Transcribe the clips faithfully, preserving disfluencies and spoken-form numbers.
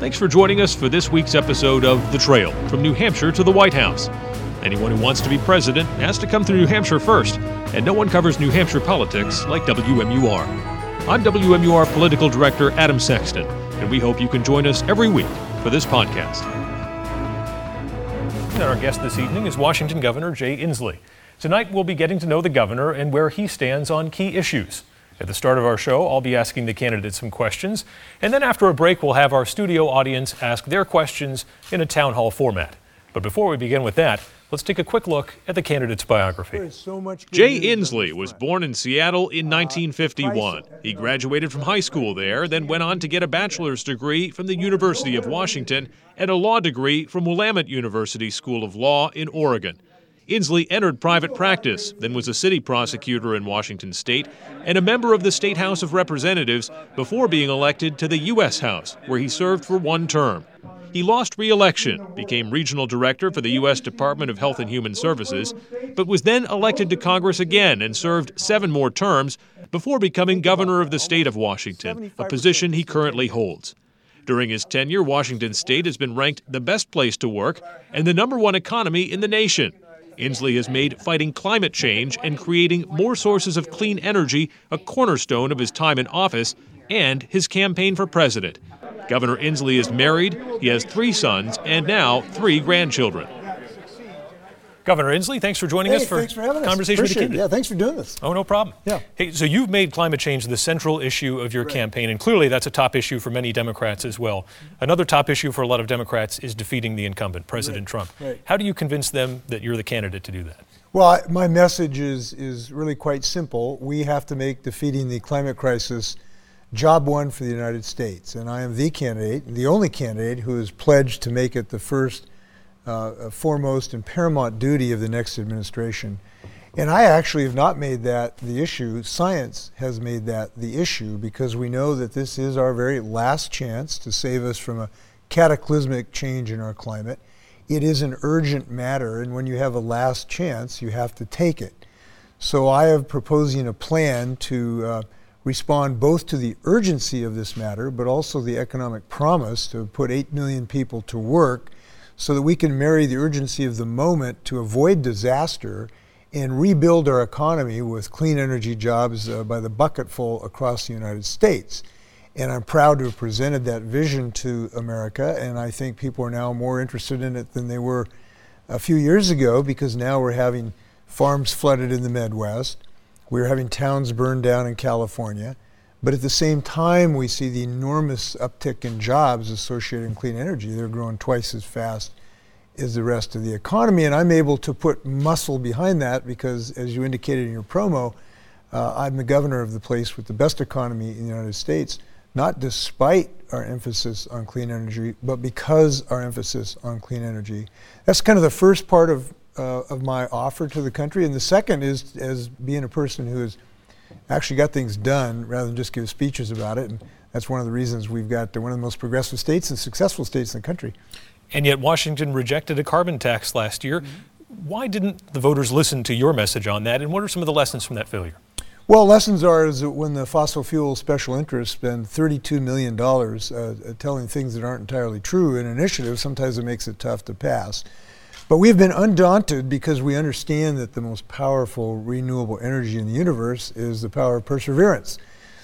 Thanks for joining us for this week's episode of The Trail, from New Hampshire to the White House. Anyone who wants to be president has to come through New Hampshire first, and no one covers New Hampshire politics like W M U R. I'm W M U R Political Director Adam Sexton, and we hope you can join us every week for this podcast. And our guest this evening is Washington Governor Jay Inslee. Tonight we'll be getting to know the governor and where he stands on key issues. At the start of our show, I'll be asking the candidates some questions, and then after a break, we'll have our studio audience ask their questions in a town hall format. But before we begin with that, let's take a quick look at the candidate's biography. So Jay Inslee was born in Seattle in nineteen fifty-one. He graduated from high school there, then went on to get a bachelor's degree from the University of Washington and a law degree from Willamette University School of Law in Oregon. Inslee entered private practice, then was a city prosecutor in Washington State and a member of the State House of Representatives before being elected to the U S House, where he served for one term. He lost re-election, became regional director for the U S Department of Health and Human Services, but was then elected to Congress again and served seven more terms before becoming governor of the state of Washington, a position he currently holds. During his tenure, Washington State has been ranked the best place to work and the number one economy in the nation. Inslee has made fighting climate change and creating more sources of clean energy a cornerstone of his time in office and his campaign for president. Governor Inslee is married, he has three sons, and now three grandchildren. Governor Inslee, thanks for joining hey, us for, for a conversation Appreciate with the candidate. Yeah, thanks for doing this. Oh, no problem. Yeah. Hey, so you've made climate change the central issue of your right. campaign, and clearly that's a top issue for many Democrats as well. Another top issue for a lot of Democrats is defeating the incumbent, President right. Trump. Right. How do you convince them that you're the candidate to do that? Well, I, my message is is really quite simple. We have to make defeating the climate crisis job one for the United States, and I am the candidate, the only candidate who has pledged to make it the first, uh, foremost and paramount duty of the next administration. And I actually have not made that the issue. Science has made that the issue, because we know that this is our very last chance to save us from a cataclysmic change in our climate. It is an urgent matter, and when you have a last chance, you have to take it. So I am proposing a plan to uh, respond both to the urgency of this matter, but also the economic promise to put eight million people to work so that we can marry the urgency of the moment to avoid disaster and rebuild our economy with clean energy jobs uh, by the bucketful across the United States. And I'm proud to have presented that vision to America, and I think people are now more interested in it than they were a few years ago, because now we're having farms flooded in the Midwest. We're having towns burned down in California, but at the same time, we see the enormous uptick in jobs associated with clean energy. They're growing twice as fast as the rest of the economy, and I'm able to put muscle behind that because, as you indicated in your promo, uh, I'm the governor of the place with the best economy in the United States, not despite our emphasis on clean energy, but because our emphasis on clean energy. That's kind of the first part of Uh, of my offer to the country. And the second is as being a person who has actually got things done rather than just give speeches about it. And that's one of the reasons we've got one of the most progressive states and successful states in the country. And yet Washington rejected a carbon tax last year. Mm-hmm. Why didn't the voters listen to your message on that? And what are some of the lessons from that failure? Well, lessons are is that when the fossil fuel special interests spend thirty-two million dollars uh, telling things that aren't entirely true in initiatives, sometimes it makes it tough to pass. But we've been undaunted because we understand that the most powerful renewable energy in the universe is the power of perseverance.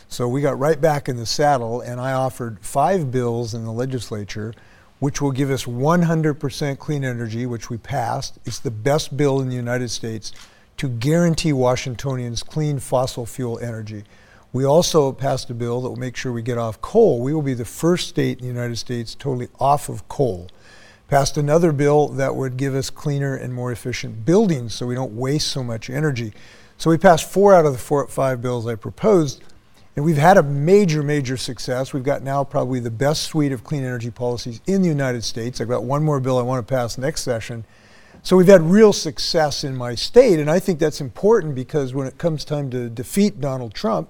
So we got right back in the saddle, and I offered five bills in the legislature which will give us one hundred percent clean energy, which we passed. It's the best bill in the United States to guarantee Washingtonians clean fossil fuel energy. We also passed a bill that will make sure we get off coal. We will be the first state in the United States totally off of coal. Passed another bill that would give us cleaner and more efficient buildings so we don't waste so much energy. So we passed four out of the four, five bills I proposed, and we've had a major, major success. We've got now probably the best suite of clean energy policies in the United States. I've got one more bill I want to pass next session. So we've had real success in my state, and I think that's important because when it comes time to defeat Donald Trump,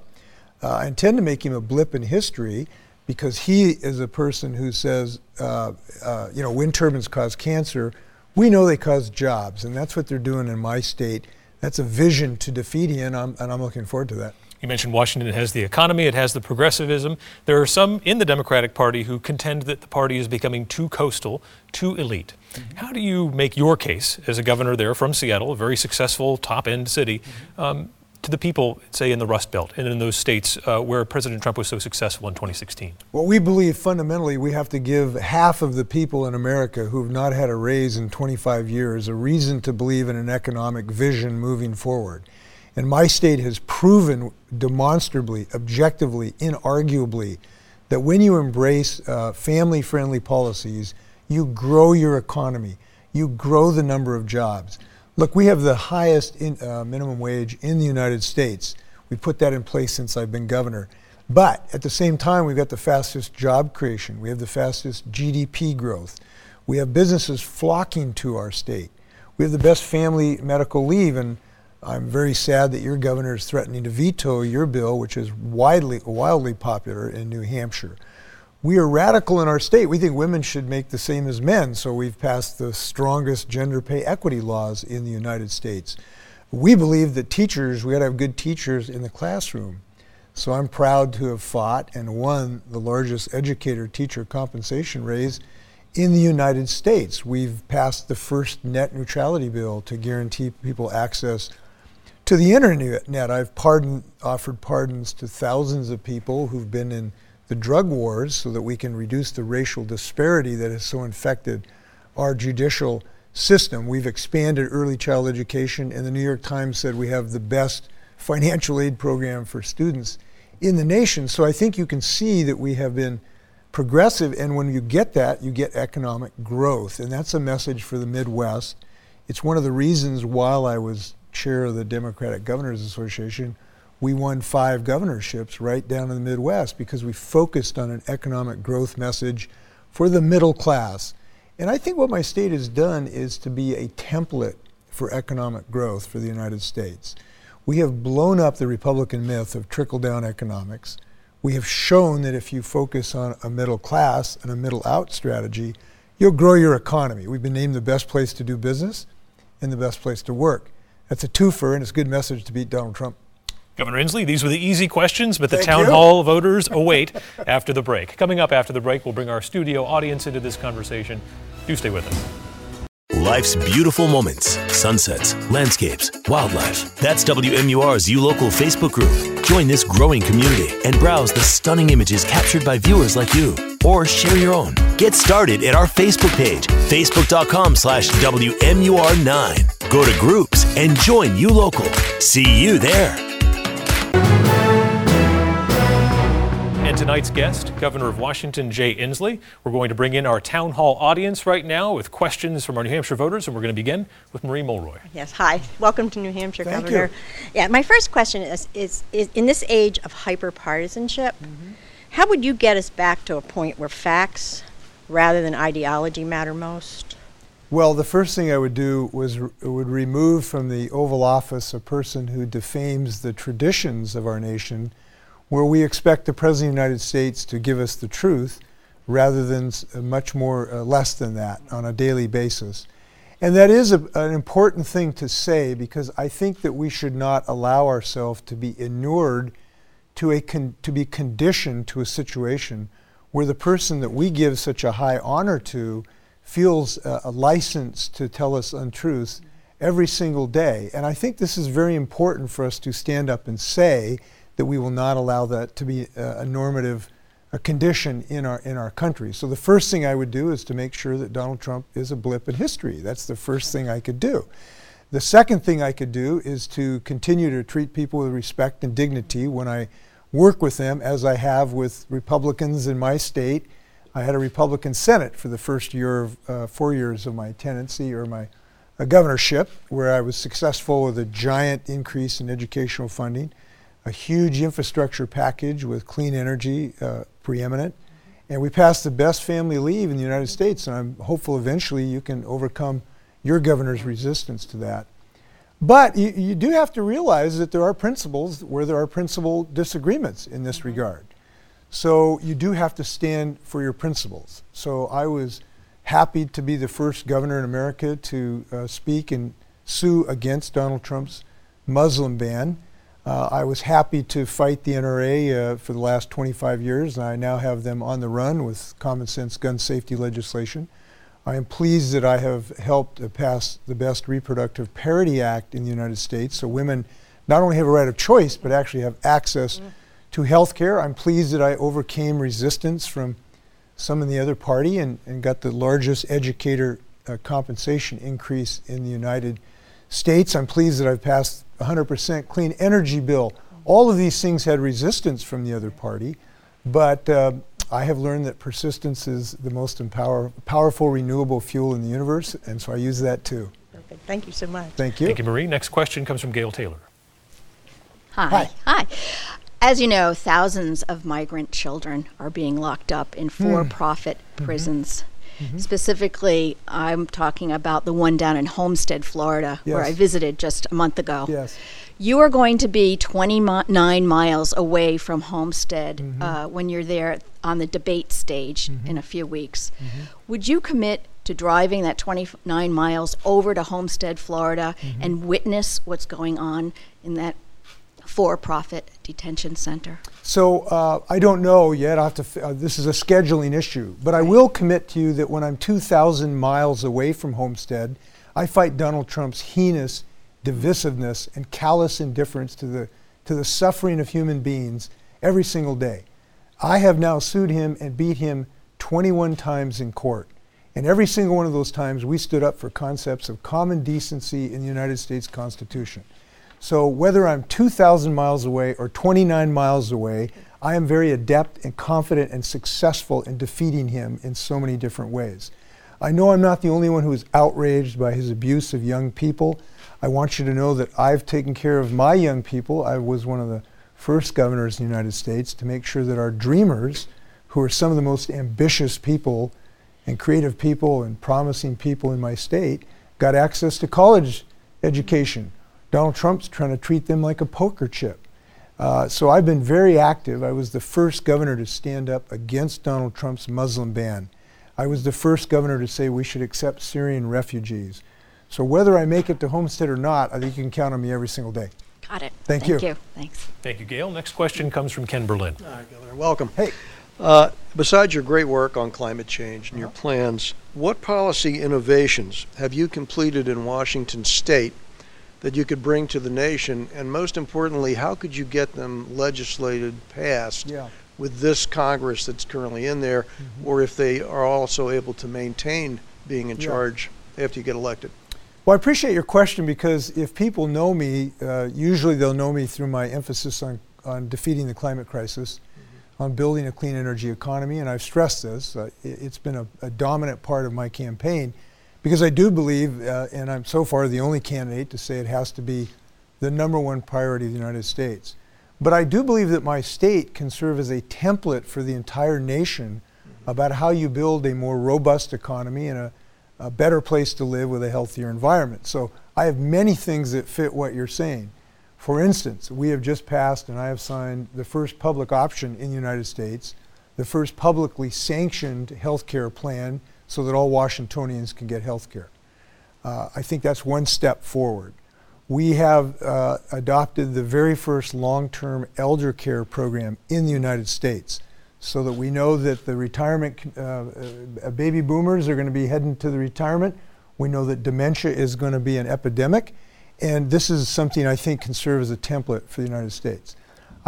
uh, I intend to make him a blip in history, because he is a person who says, uh, uh, you know, wind turbines cause cancer. We know they cause jobs, and that's what they're doing in my state. That's a vision to defeat him, and I'm, and I'm looking forward to that. You mentioned Washington has the economy, it has the progressivism. There are some in the Democratic Party who contend that the party is becoming too coastal, too elite. Mm-hmm. How do you make your case as a governor there from Seattle, a very successful top-end city, mm-hmm. um, to the people, say, in the Rust Belt and in those states uh, where President Trump was so successful in twenty sixteen? Well, we believe fundamentally we have to give half of the people in America who've not had a raise in twenty-five years a reason to believe in an economic vision moving forward. And my state has proven demonstrably, objectively, inarguably, that when you embrace uh, family-friendly policies, you grow your economy, you grow the number of jobs. Look, we have the highest in, uh, minimum wage in the United States. We put that in place since I've been governor. But at the same time, we've got the fastest job creation. We have the fastest G D P growth. We have businesses flocking to our state. We have the best family medical leave. And I'm very sad that your governor is threatening to veto your bill, which is widely, wildly popular in New Hampshire. We are radical in our state. We think women should make the same as men, so we've passed the strongest gender pay equity laws in the United States. We believe that teachers, we gotta have good teachers in the classroom. So I'm proud to have fought and won the largest educator-teacher compensation raise in the United States. We've passed the first net neutrality bill to guarantee people access to the internet. I've pardoned, offered pardons to thousands of people who've been in the drug wars so that we can reduce the racial disparity that has so infected our judicial system. We've expanded early child education, and the New York Times said we have the best financial aid program for students in the nation. So I think you can see that we have been progressive, and when you get that, you get economic growth. And that's a message for the Midwest. It's one of the reasons while I was chair of the Democratic Governors Association, we won five governorships right down in the Midwest because we focused on an economic growth message for the middle class. And I think what my state has done is to be a template for economic growth for the United States. We have blown up the Republican myth of trickle-down economics. We have shown that if you focus on a middle class and a middle-out strategy, you'll grow your economy. We've been named the best place to do business and the best place to work. That's a twofer, and it's a good message to beat Donald Trump. Governor Inslee, these were the easy questions, but the Thank town you. hall voters await after the break. Coming up after the break, we'll bring our studio audience into this conversation. Do stay with us. Life's beautiful moments, sunsets, landscapes, wildlife. That's W M U R's U Local Facebook group. Join this growing community and browse the stunning images captured by viewers like you. Or share your own. Get started at our Facebook page, facebook dot com slash W M U R nine. Go to groups and join U Local. See you there. And tonight's guest, Governor of Washington, Jay Inslee. We're going to bring in our town hall audience right now with questions from our New Hampshire voters, and we're going to begin with Marie Mulroy. Yes, hi. Welcome to New Hampshire, Thank Governor. You. Yeah, my first question is, is, is in this age of hyper-partisanship, mm-hmm. how would you get us back to a point where facts rather than ideology matter most? Well, the first thing I would do was r- would remove from the Oval Office a person who defames the traditions of our nation, where we expect the President of the United States to give us the truth rather than s- much more uh, less than that on a daily basis. And that is a, an important thing to say, because I think that we should not allow ourselves to be inured to a con- to be conditioned to a situation where the person that we give such a high honor to feels uh, a license to tell us untruths every single day. And I think this is very important for us to stand up and say that we will not allow that to be uh, a normative a condition in our in our country. So the first thing I would do is to make sure that Donald Trump is a blip in history. That's the first thing I could do. The second thing I could do is to continue to treat people with respect and dignity when I work with them, as I have with Republicans in my state. I had a Republican Senate for the first year of uh, four years of my tenancy or my uh, governorship, where I was successful with a giant increase in educational funding, a huge infrastructure package with clean energy uh, preeminent, and we passed the best family leave in the United States, and I'm hopeful eventually you can overcome your governor's resistance to that. But you, you do have to realize that there are principles where there are principle disagreements in this regard. So you do have to stand for your principles. So I was happy to be the first governor in America to uh, speak and sue against Donald Trump's Muslim ban. Uh, I was happy to fight the N R A uh, for the last twenty-five years, and I now have them on the run with common sense gun safety legislation. I am pleased that I have helped uh, pass the Best Reproductive Parity Act in the United States, so women not only have a right of choice, but actually have access mm. to health care. I'm pleased that I overcame resistance from some in the other party and, and got the largest educator uh, compensation increase in the United States. I'm pleased that I've passed one hundred percent clean energy bill. All of these things had resistance from the other party, but uh, I have learned that persistence is the most empower- powerful renewable fuel in the universe, and so I use that too. Perfect. Thank you so much. Thank you. Thank you, Marie. Next question comes from Gail Taylor. Hi. Hi. Hi. As you know, thousands of migrant children are being locked up in for-profit mm. prisons. Mm-hmm. Mm-hmm. Specifically, I'm talking about the one down in Homestead, Florida, yes. where I visited just a month ago. Yes. You are going to be twenty-nine miles away from Homestead mm-hmm. uh, when you're there on the debate stage mm-hmm. in a few weeks. Mm-hmm. Would you commit to driving that twenty-nine miles over to Homestead, Florida, mm-hmm. and witness what's going on in that for-profit detention center? So uh, I don't know yet. I have to. F- uh, this is a scheduling issue, but right. I will commit to you that when I'm two thousand miles away from Homestead, I fight Donald Trump's heinous divisiveness and callous indifference to the to the suffering of human beings every single day. I have now sued him and beat him twenty-one times in court, and every single one of those times we stood up for concepts of common decency in the United States Constitution. So whether I'm two thousand miles away or twenty-nine miles away, I am very adept and confident and successful in defeating him in so many different ways. I know I'm not the only one who is outraged by his abuse of young people. I want you to know that I've taken care of my young people. I was one of the first governors in the United States to make sure that our dreamers, who are some of the most ambitious people and creative people and promising people in my state, got access to college education. Donald Trump's trying to treat them like a poker chip. Uh, so I've been very active. I was the first governor to stand up against Donald Trump's Muslim ban. I was the first governor to say we should accept Syrian refugees. So whether I make it to Homestead or not, I think you can count on me every single day. Got it. Thank, Thank you. Thank you. Thanks. Thank you, Gail. Next question comes from Ken Berlin. All right, Governor. Welcome. Hey. Uh, besides your great work on climate change and your plans, what policy innovations have you completed in Washington State that you could bring to the nation, and most importantly, how could you get them legislated past yeah. with this Congress that's currently in there, mm-hmm. or if they are also able to maintain being in yeah. charge after you get elected? Well, I appreciate your question, because if people know me, uh, usually they'll know me through my emphasis on, on defeating the climate crisis, mm-hmm. on building a clean energy economy, and I've stressed this. Uh, it, it's been a, a dominant part of my campaign. Because I do believe, uh, and I'm so far the only candidate to say it has to be the number one priority of the United States. But I do believe that my state can serve as a template for the entire nation mm-hmm. about how you build a more robust economy and a, a better place to live with a healthier environment. So I have many things that fit what you're saying. For instance, we have just passed, and I have signed, the first public option in the United States, the first publicly sanctioned health care plan, so that all Washingtonians can get health care. Uh, I think that's one step forward. We have uh, adopted the very first long-term elder care program in the United States, so that we know that the retirement, uh, uh, baby boomers are going to be heading to the retirement. We know that dementia is going to be an epidemic, and this is something I think can serve as a template for the United States.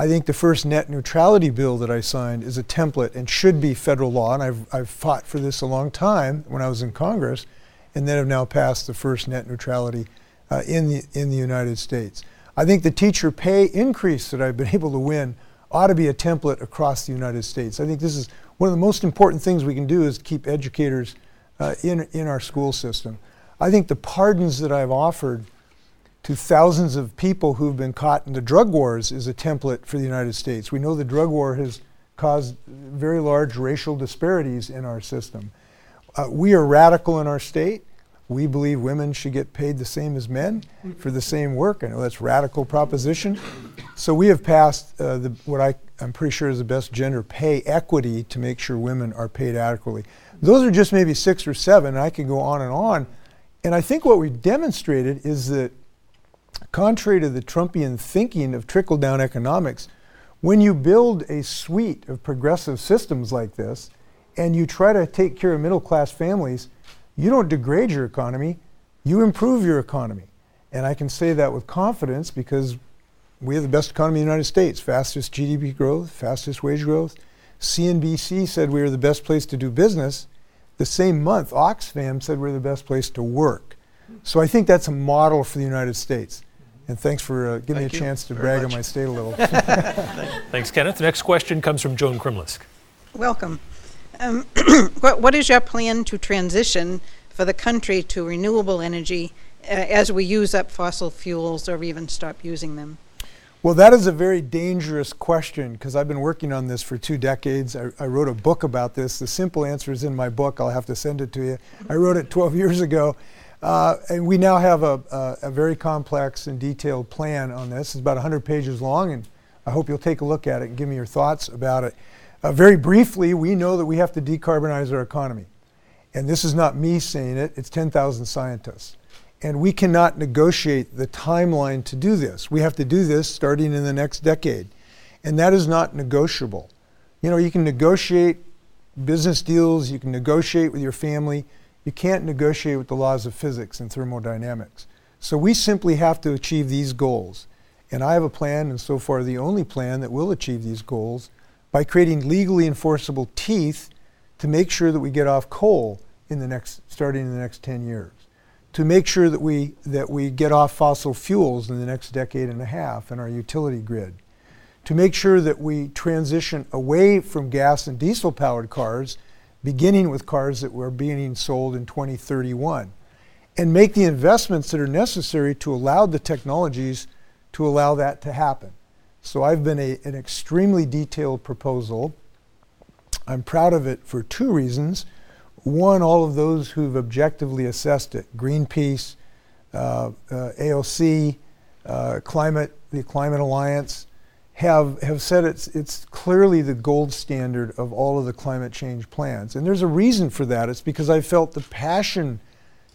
I think the first net neutrality bill that I signed is a template and should be federal law, and I've, I've fought for this a long time when I was in Congress, and then have now passed the first net neutrality uh, in the in the United States. I think the teacher pay increase that I've been able to win ought to be a template across the United States. I think this is one of the most important things we can do, is keep educators uh, in, in our school system. I think the pardons that I've offered to thousands of people who've been caught in the drug wars is a template for the United States. We know the drug war has caused very large racial disparities in our system. Uh, we are radical in our state. We believe women should get paid the same as men for the same work. I know that's a radical proposition. So we have passed uh, the, what I, I'm pretty sure is the best gender pay equity to make sure women are paid adequately. Those are just maybe six or seven. I could go on and on. And I think what we've demonstrated is that contrary to the Trumpian thinking of trickle-down economics, when you build a suite of progressive systems like this, and you try to take care of middle-class families, you don't degrade your economy, you improve your economy. And I can say that with confidence because we have the best economy in the United States, fastest G D P growth, fastest wage growth. C N B C said we were the best place to do business. The same month, Oxfam said we're the best place to work. So I think that's a model for the United States. And thanks for uh, giving Thank me a chance to brag much. on my state a little. Thanks, Kenneth. The next question comes from Joan Kremlisk. Welcome. Um, what, what is your plan to transition for the country to renewable energy uh, as we use up fossil fuels or even stop using them? Well, that is a very dangerous question because I've been working on this for two decades. I, I wrote a book about this. The simple answer is in my book. I'll have to send it to you. I wrote it twelve years ago. Uh, and we now have a, a, a very complex and detailed plan on this. It's about one hundred pages long, and I hope you'll take a look at it and give me your thoughts about it. Uh, very briefly, we know that we have to decarbonize our economy. And this is not me saying it, it's ten thousand scientists. And we cannot negotiate the timeline to do this. We have to do this starting in the next decade. And that is not negotiable. You know, you can negotiate business deals, you can negotiate with your family, you can't negotiate with the laws of physics and thermodynamics. So we simply have to achieve these goals. And I have a plan, and so far the only plan, that will achieve these goals by creating legally enforceable teeth to make sure that we get off coal in the next, starting in the next ten years, to make sure that we, that we get off fossil fuels in the next decade and a half in our utility grid, to make sure that we transition away from gas and diesel powered cars, beginning with cars that were being sold in twenty thirty-one, and make the investments that are necessary to allow the technologies to allow that to happen. So I've been a, an extremely detailed proposal. I'm proud of it for two reasons. One, all of those who've objectively assessed it, Greenpeace, uh, uh, A O C, uh, Climate, the Climate Alliance, have have said it's it's clearly the gold standard of all of the climate change plans. And there's a reason for that. It's because I felt the passion.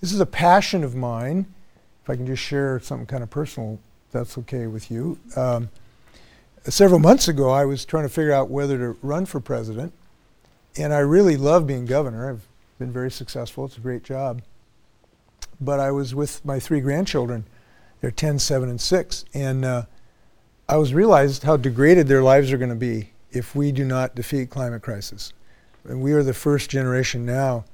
This is a passion of mine. If I can just share something kind of personal, if that's okay with you. Um, several months ago, I was trying to figure out whether to run for president. And I really love being governor. I've been very successful. It's a great job. But I was with my three grandchildren. They're ten, seven, and six. And uh, I was realized how degraded their lives are going to be if we do not defeat climate crisis. And we are the first generation now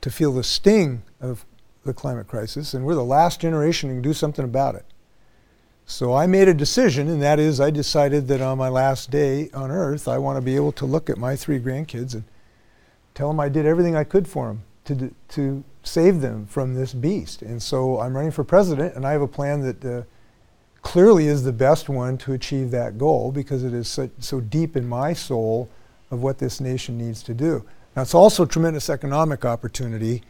to feel the sting of the climate crisis, and we're the last generation who can do something about it. So I made a decision, and that is I decided that on my last day on Earth, I want to be able to look at my three grandkids and tell them I did everything I could for them to, d- to save them from this beast. And so I'm running for president, and I have a plan that uh, clearly is the best one to achieve that goal because it is so, so deep in my soul of what this nation needs to do. Now, it's also tremendous economic opportunity,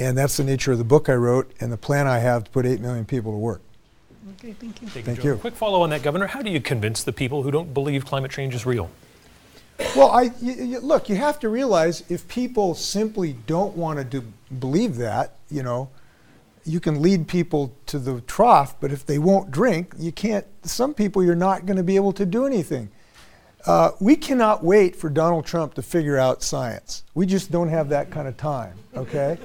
and that's the nature of the book I wrote and the plan I have to put eight million people to work. Okay, thank you. Thank, thank you. Quick follow on that, Governor. How do you convince the people who don't believe climate change is real? Well, I, you, you, look, you have to realize if people simply don't want to do, believe that, you know, you can lead people to the trough, but if they won't drink, you can't, some people you're not going to be able to do anything. Uh, we cannot wait for Donald Trump to figure out science. We just don't have that kind of time, okay?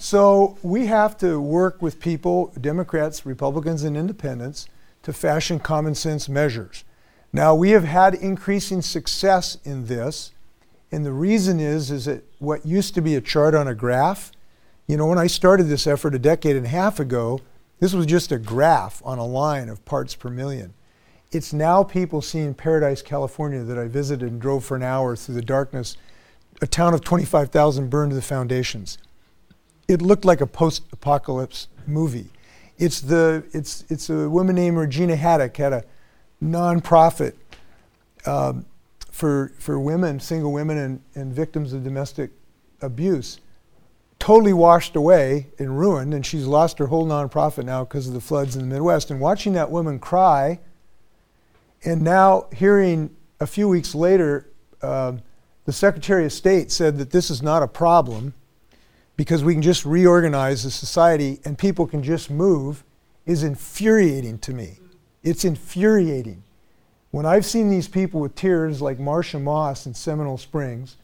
So we have to work with people, Democrats, Republicans, and independents, to fashion common sense measures. Now, we have had increasing success in this, and the reason is, is that what used to be a chart on a graph, you know, when I started this effort a decade and a half ago, this was just a graph on a line of parts per million. It's now people seeing Paradise, California, that I visited and drove for an hour through the darkness, a town of twenty-five thousand burned to the foundations. It looked like a post-apocalypse movie. It's the it's it's a woman named Regina Haddock had a nonprofit um, for for women, single women, and, and victims of domestic abuse, totally washed away and ruined, and she's lost her whole nonprofit now because of the floods in the Midwest. And watching that woman cry, and now hearing a few weeks later, uh, the Secretary of State said that this is not a problem, because we can just reorganize the society and people can just move is infuriating to me. It's infuriating. When I've seen these people with tears like Marsha Moss in Seminole Springs,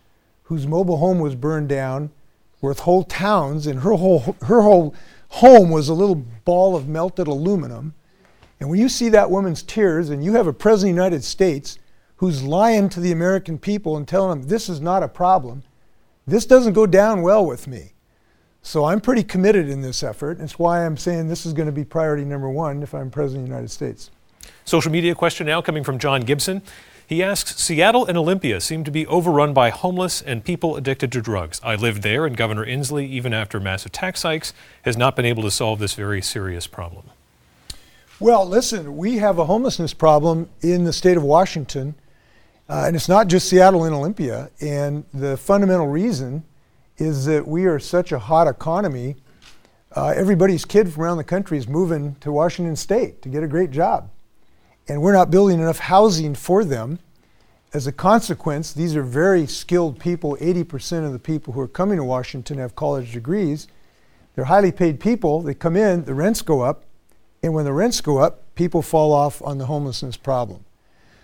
whose mobile home was burned down, with whole towns, and her whole her whole home was a little ball of melted aluminum. And when you see that woman's tears, and you have a president of the United States who's lying to the American people and telling them this is not a problem, this doesn't go down well with me. So I'm pretty committed in this effort. It's why I'm saying this is going to be priority number one if I'm president of the United States. Social media question now coming from John Gibson. He asks, Seattle and Olympia seem to be overrun by homeless and people addicted to drugs. I lived there, and Governor Inslee, even after massive tax hikes, has not been able to solve this very serious problem. Well, listen, we have a homelessness problem in the state of Washington, uh, and it's not just Seattle and Olympia. And the fundamental reason is that we are such a hot economy. Uh, everybody's kid from around the country is moving to Washington State to get a great job. And we're not building enough housing for them. As a consequence, these are very skilled people. eighty percent of the people who are coming to Washington have college degrees. They're highly paid people. They come in, the rents go up. And when the rents go up, people fall off on the homelessness problem.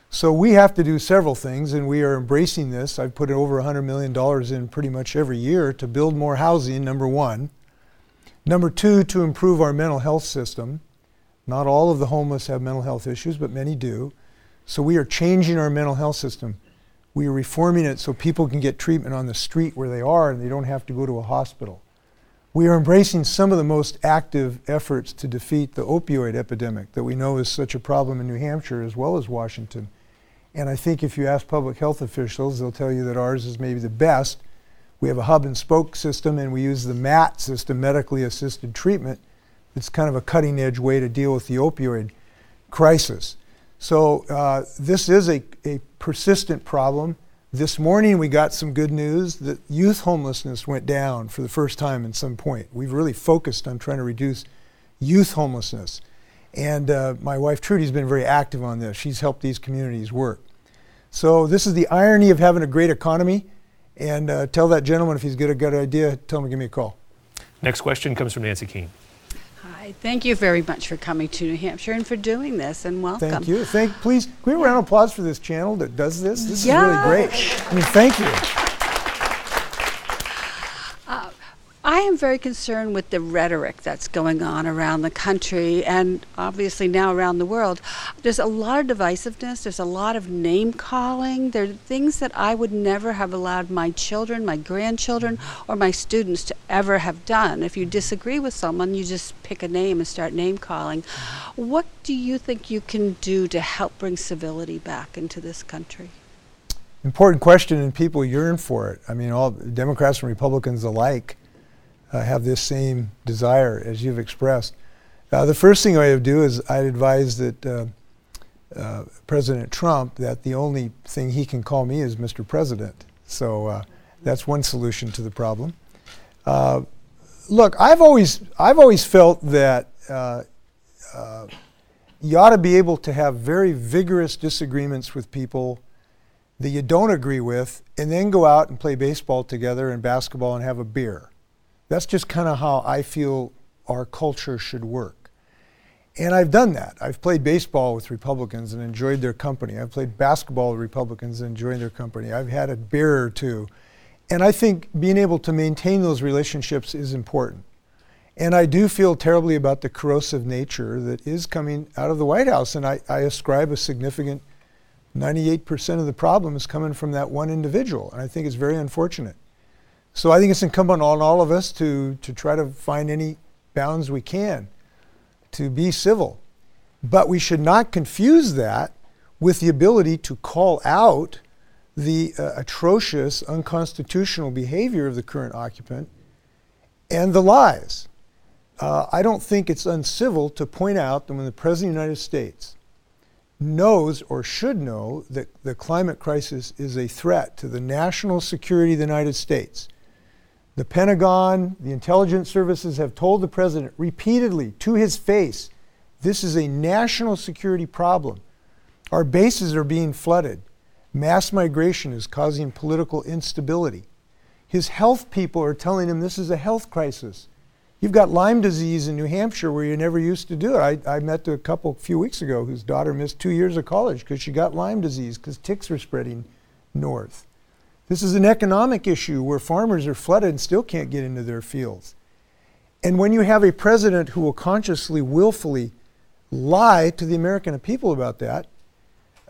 So we have to do several things, and we are embracing this. I've put over one hundred million dollars in pretty much every year to build more housing, number one. Number two, to improve our mental health system. Not all of the homeless have mental health issues, but many do. So we are changing our mental health system. We are reforming it so people can get treatment on the street where they are and they don't have to go to a hospital. We are embracing some of the most active efforts to defeat the opioid epidemic that we know is such a problem in New Hampshire as well as Washington. And I think if you ask public health officials, they'll tell you that ours is maybe the best. We have a hub and spoke system, and we use the M A T system, medically assisted treatment. It's kind of a cutting-edge way to deal with the opioid crisis. So uh, this is a, a persistent problem. This morning we got some good news that youth homelessness went down for the first time at some point. We've really focused on trying to reduce youth homelessness. And uh, my wife Trudy's been very active on this. She's helped these communities work. So this is the irony of having a great economy. And uh, tell that gentleman if he's got a good idea, tell him to give me a call. Next question comes from Nancy Keene. Hi, thank you very much for coming to New Hampshire and for doing this, and welcome. Thank you. Thank, please, can we have a round of applause for this channel that does this? This yeah. is really great. I mean, thank you. Uh, I am very concerned with the rhetoric that's going on around the country and obviously now around the world. There's a lot of divisiveness. There's a lot of name-calling. There are things that I would never have allowed my children, my grandchildren, or my students to ever have done. If you disagree with someone, you just pick a name and start name calling. What do you think you can do to help bring civility back into this country? Important question, and people yearn for it. I mean, all Democrats and Republicans alike uh, have this same desire as you've expressed. Uh, the first thing I would do is I'd advise that uh, uh, President Trump, that the only thing he can call me is Mister President. So uh, that's one solution to the problem. Uh, Look, I've always I've always felt that uh, uh, you ought to be able to have very vigorous disagreements with people that you don't agree with, and then go out and play baseball together and basketball and have a beer. That's just kind of how I feel our culture should work. And I've done that. I've played baseball with Republicans and enjoyed their company. I've played basketball with Republicans and enjoyed their company. I've had a beer or two. And I think being able to maintain those relationships is important. And I do feel terribly about the corrosive nature that is coming out of the White House. And I, I ascribe a significant ninety-eight percent of the problem is coming from that one individual. And I think it's very unfortunate. So I think it's incumbent on all of us to, to try to find any bounds we can to be civil. But we should not confuse that with the ability to call out the uh, atrocious, unconstitutional behavior of the current occupant and the lies. Uh, I don't think it's uncivil to point out that when the President of the United States knows or should know that the climate crisis is a threat to the national security of the United States. The Pentagon, the intelligence services have told the President repeatedly to his face, this is a national security problem. Our bases are being flooded. Mass migration is causing political instability. His health people are telling him this is a health crisis. You've got Lyme disease in New Hampshire where you never used to do it. I, I met a couple a few weeks ago whose daughter missed two years of college because she got Lyme disease because ticks were spreading north. This is an economic issue where farmers are flooded and still can't get into their fields. And when you have a president who will consciously, willfully lie to the American people about that,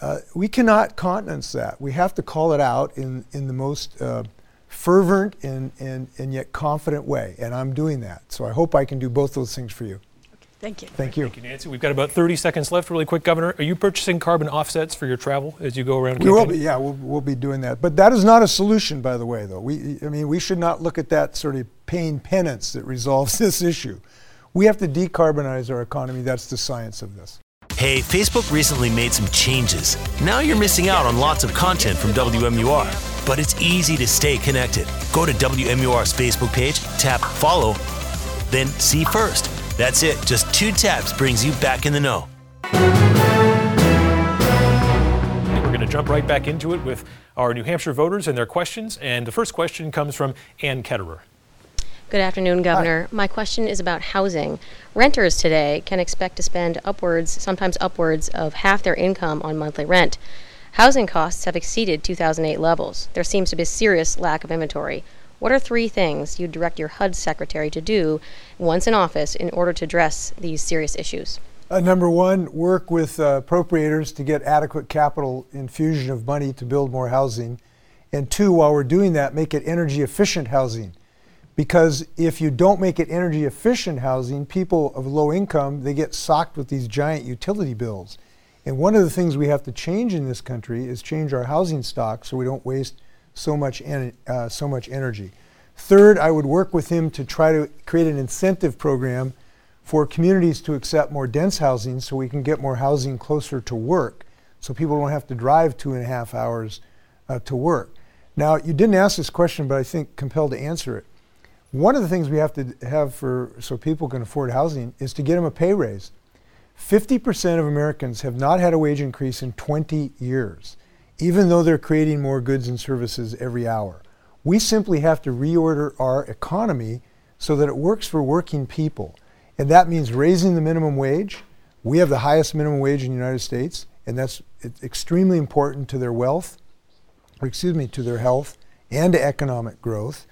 uh, we cannot countenance that. We have to call it out in, in the most uh, fervent and, and, and yet confident way, and I'm doing that. So I hope I can do both those things for you. Okay, thank you. Thank you. Thank you, Nancy. We've got about thirty seconds left. Really quick, Governor, are you purchasing carbon offsets for your travel as you go around? We will be, yeah, we'll, we'll be doing that. But that is not a solution, by the way, though. We, I mean, we should not look at that sort of paying penance that resolves this issue. We have to decarbonize our economy. That's the science of this. Hey, Facebook recently made some changes. Now you're missing out on lots of content from W M U R, but it's easy to stay connected. Go to W M U R's Facebook page, tap follow, then see first. That's it. Just two taps brings you back in the know. We're going to jump right back into it with our New Hampshire voters and their questions. And the first question comes from Ann Ketterer. Good afternoon, Governor. Hi. My question is about housing. Renters today can expect to spend upwards, sometimes upwards of half their income on monthly rent. Housing costs have exceeded two thousand eight levels. There seems to be a serious lack of inventory. What are three things you'd direct your H U D secretary to do once in office in order to address these serious issues? Uh, number one, work with uh, appropriators to get adequate capital infusion of money to build more housing. And two, while we're doing that, make it energy efficient housing. Because if you don't make it energy efficient housing, people of low income, they get socked with these giant utility bills. And one of the things we have to change in this country is change our housing stock so we don't waste so much en- uh, so much energy. Third, I would work with him to try to create an incentive program for communities to accept more dense housing so we can get more housing closer to work so people don't have to drive two and a half hours uh, to work. Now, you didn't ask this question, but I think compelled to answer it. One of the things we have to have for so people can afford housing is to get them a pay raise. fifty percent of Americans have not had a wage increase in twenty years, even though they're creating more goods and services every hour. We simply have to reorder our economy so that it works for working people. And that means raising the minimum wage. We have the highest minimum wage in the United States, and that's extremely important to their wealth, or excuse me, to their health and to economic growth.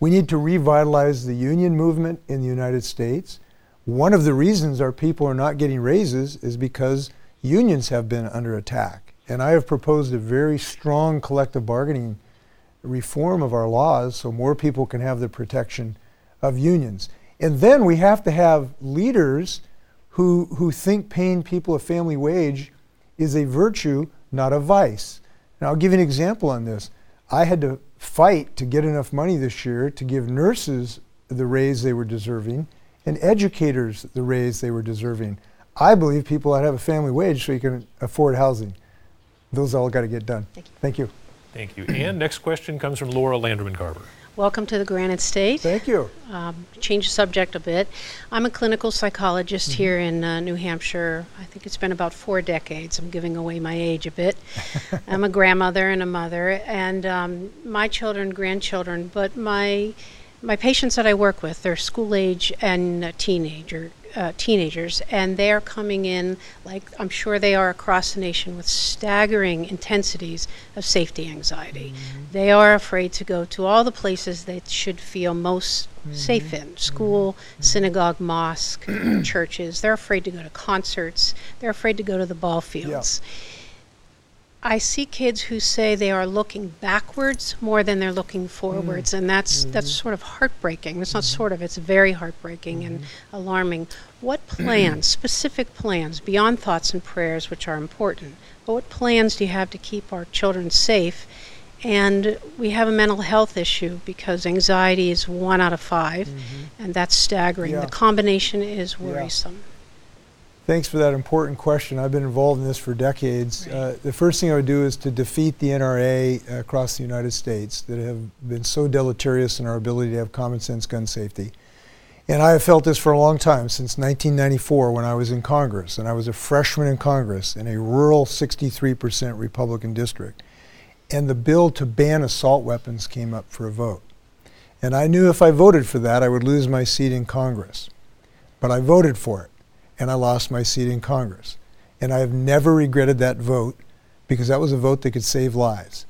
We need to revitalize the union movement in the United States. One of the reasons our people are not getting raises is because unions have been under attack. And I have proposed a very strong collective bargaining reform of our laws so more people can have the protection of unions. And then we have to have leaders who, who think paying people a family wage is a virtue, not a vice. And I'll give you an example on this. I had to fight to get enough money this year to give nurses the raise they were deserving and educators the raise they were deserving. I believe people ought to have a family wage so you can afford housing. Those all got to get done. Thank you. Thank you. Thank you. And next question comes from Laura Landerman Garber. Welcome to the Granite State. Thank you. Um, change the subject a bit. I'm a clinical psychologist mm-hmm. here in uh, New Hampshire. I think it's been about four decades. I'm giving away my age a bit. I'm a grandmother and a mother, and um, my children, grandchildren, but my my patients that I work with, they're school age and uh, teenager uh, teenagers, and they are coming in, like I'm sure they are across the nation, with staggering intensities of safety anxiety. Mm-hmm. They are afraid to go to all the places they should feel most mm-hmm. safe in, school, mm-hmm. synagogue, mosque, churches. They're afraid to go to concerts. They're afraid to go to the ball fields. Yeah. I see kids who say they are looking backwards more than they're looking forwards, mm. and that's mm-hmm. that's sort of heartbreaking. It's mm-hmm. not sort of, it's very heartbreaking mm-hmm. and alarming. What plans, specific plans, beyond thoughts and prayers, which are important, but what plans do you have to keep our children safe? And we have a mental health issue because anxiety is one out of five, mm-hmm. and that's staggering. Yeah. The combination is worrisome. Yeah. Thanks for that important question. I've been involved in this for decades. Uh, the first thing I would do is to defeat the N R A across the United States that have been so deleterious in our ability to have common sense gun safety. And I have felt this for a long time, since nineteen ninety-four when I was in Congress, and I was a freshman in Congress in a rural sixty-three percent Republican district. And the bill to ban assault weapons came up for a vote. And I knew if I voted for that, I would lose my seat in Congress. But I voted for it, and I lost my seat in Congress. And I have never regretted that vote, because that was a vote that could save lives.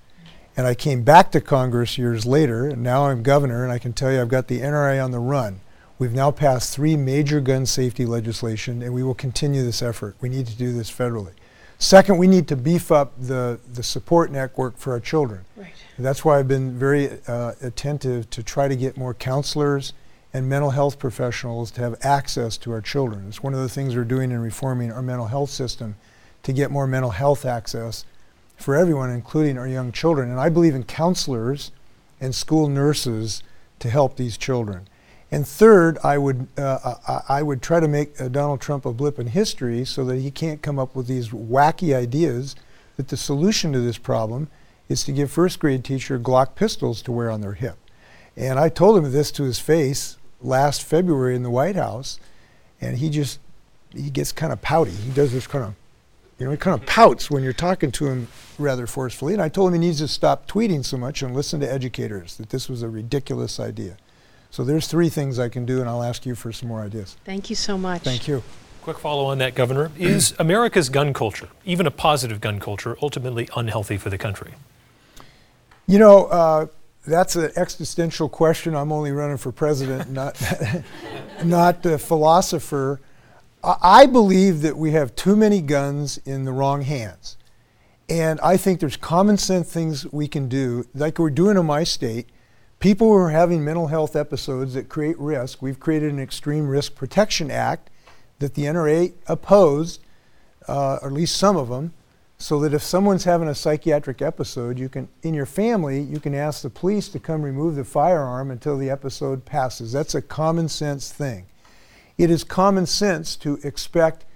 And I came back to Congress years later, and now I'm governor, and I can tell you I've got the N R A on the run. We've now passed three major gun safety legislation, and we will continue this effort. We need to do this federally. Second, we need to beef up the, the support network for our children. Right. That's why I've been very uh, attentive to try to get more counselors and mental health professionals to have access to our children. It's one of the things we're doing in reforming our mental health system, to get more mental health access for everyone, including our young children. And I believe in counselors and school nurses to help these children. And third, I would uh, I, I would try to make uh, Donald Trump a blip in history so that he can't come up with these wacky ideas that the solution to this problem is to give first grade teacher Glock pistols to wear on their hip. And I told him this to his face last February in the White House, and he just, he gets kind of pouty. He does this kind of, you know, he kind of pouts when you're talking to him rather forcefully. And I told him he needs to stop tweeting so much and listen to educators, that this was a ridiculous idea. So there's three things I can do, and I'll ask you for some more ideas. Thank you so much. Thank you. Quick follow on that, Governor. Is America's gun culture, even a positive gun culture, ultimately unhealthy for the country? You know, uh, that's an existential question. I'm only running for president, not not a philosopher. I, I believe that we have too many guns in the wrong hands. And I think there's common sense things we can do, like we're doing in my state. People who are having mental health episodes that create risk, we've created an Extreme Risk Protection Act that the N R A opposed, uh, or at least some of them, so that if someone's having a psychiatric episode, you can, in your family, you can ask the police to come remove the firearm until the episode passes. That's a common sense thing. It is common sense to expect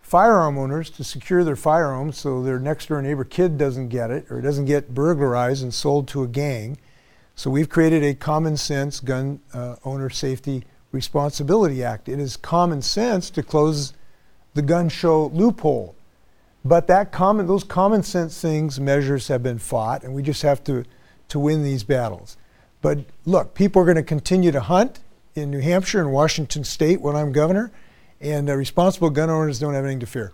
firearm owners to secure their firearms so their next door neighbor kid doesn't get it, or it doesn't get burglarized and sold to a gang. So we've created a common sense gun uh, owner safety responsibility act. It is common sense to close the gun show loophole, but that common those common sense things measures have been fought, and we just have to to win these battles. But look, people are going to continue to hunt in New Hampshire and Washington State when I'm governor, and uh, responsible gun owners don't have anything to fear.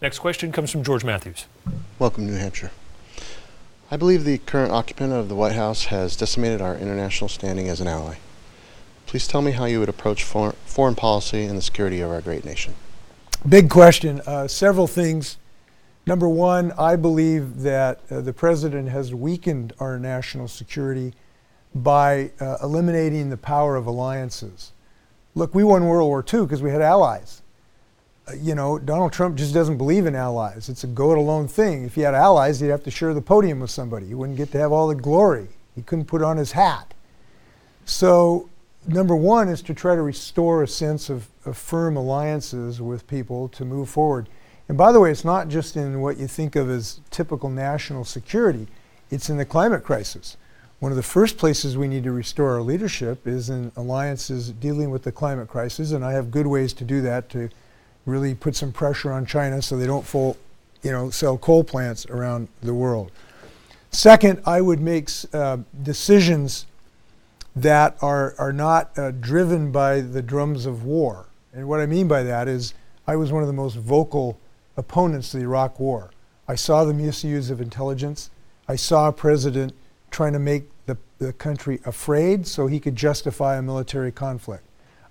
Next question comes from George Matthews. Welcome, New Hampshire. I believe the current occupant of the White House has decimated our international standing as an ally. Please tell me how you would approach for foreign policy and the security of our great nation. Big question. Uh, several things. Number one, I believe that uh, the president has weakened our national security by uh, eliminating the power of alliances. Look, we won World War Two because we had allies. You know, Donald Trump just doesn't believe in allies. It's a go-it-alone thing. If he had allies, he'd have to share the podium with somebody. He wouldn't get to have all the glory. He couldn't put on his hat. So, number one is to try to restore a sense of, of firm alliances with people to move forward. And by the way, it's not just in what you think of as typical national security. It's in the climate crisis. One of the first places we need to restore our leadership is in alliances dealing with the climate crisis, and I have good ways to do that to really put some pressure on China so they don't full, you know, sell coal plants around the world. Second, I would make uh, decisions that are, are not uh, driven by the drums of war. And what I mean by that is I was one of the most vocal opponents to the Iraq War. I saw the misuse of intelligence. I saw a president trying to make the, the country afraid so he could justify a military conflict.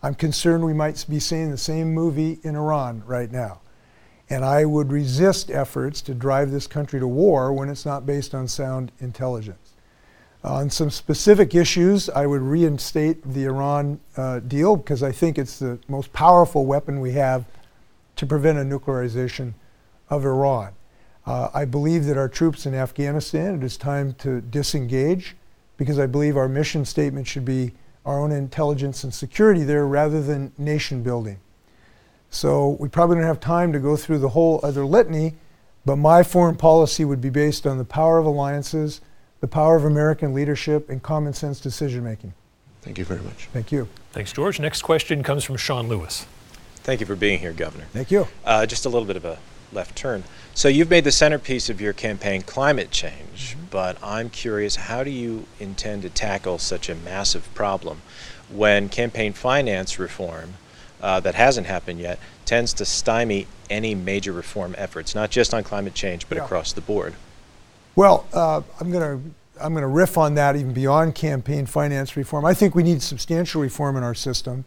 I'm concerned we might be seeing the same movie in Iran right now. And I would resist efforts to drive this country to war when it's not based on sound intelligence. On some specific issues, I would reinstate the Iran uh, deal because I think it's the most powerful weapon we have to prevent a nuclearization of Iran. Uh, I believe that our troops in Afghanistan, it is time to disengage because I believe our mission statement should be our own intelligence and security there rather than nation building. So we probably don't have time to go through the whole other litany, but my foreign policy would be based on the power of alliances, the power of American leadership, and common sense decision making. Thank you very much. Thank you. Thanks, George. Next question comes from Sean Lewis. Thank you for being here, Governor. Thank you. Uh, just a little bit of a left turn. So you've made the centerpiece of your campaign climate change, mm-hmm. but I'm curious, how do you intend to tackle such a massive problem when campaign finance reform, uh, that hasn't happened yet, tends to stymie any major reform efforts, not just on climate change, but yeah. across the board? Well, uh, I'm going to I'm going to riff on that even beyond campaign finance reform. I think we need substantial reform in our system,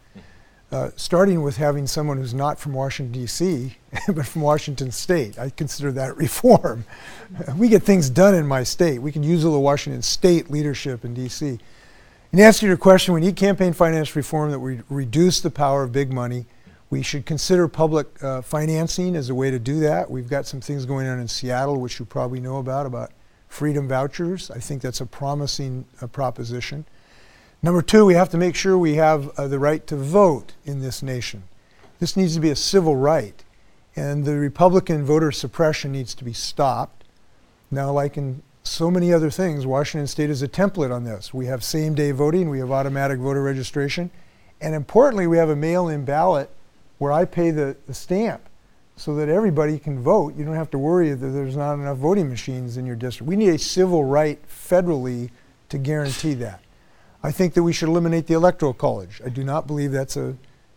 uh, starting with having someone who's not from Washington, D C, but from Washington State. I consider that reform. Uh, we get things done in my state. We can use a little Washington State leadership in D C. In answer to your question, we need campaign finance reform that would reduce the power of big money. We should consider public uh, financing as a way to do that. We've got some things going on in Seattle, which you probably know about, about freedom vouchers. I think that's a promising uh, proposition. Number two, we have to make sure we have uh, the right to vote in this nation. This needs to be a civil right, and the Republican voter suppression needs to be stopped. Now, like in so many other things, Washington State is a template on this. We have same-day voting, we have automatic voter registration, and importantly, we have a mail-in ballot where I pay the, the stamp, so that everybody can vote. You don't have to worry that there's not enough voting machines in your district. We need a civil right federally to guarantee that. I think that we should eliminate the Electoral College. I do not believe that's a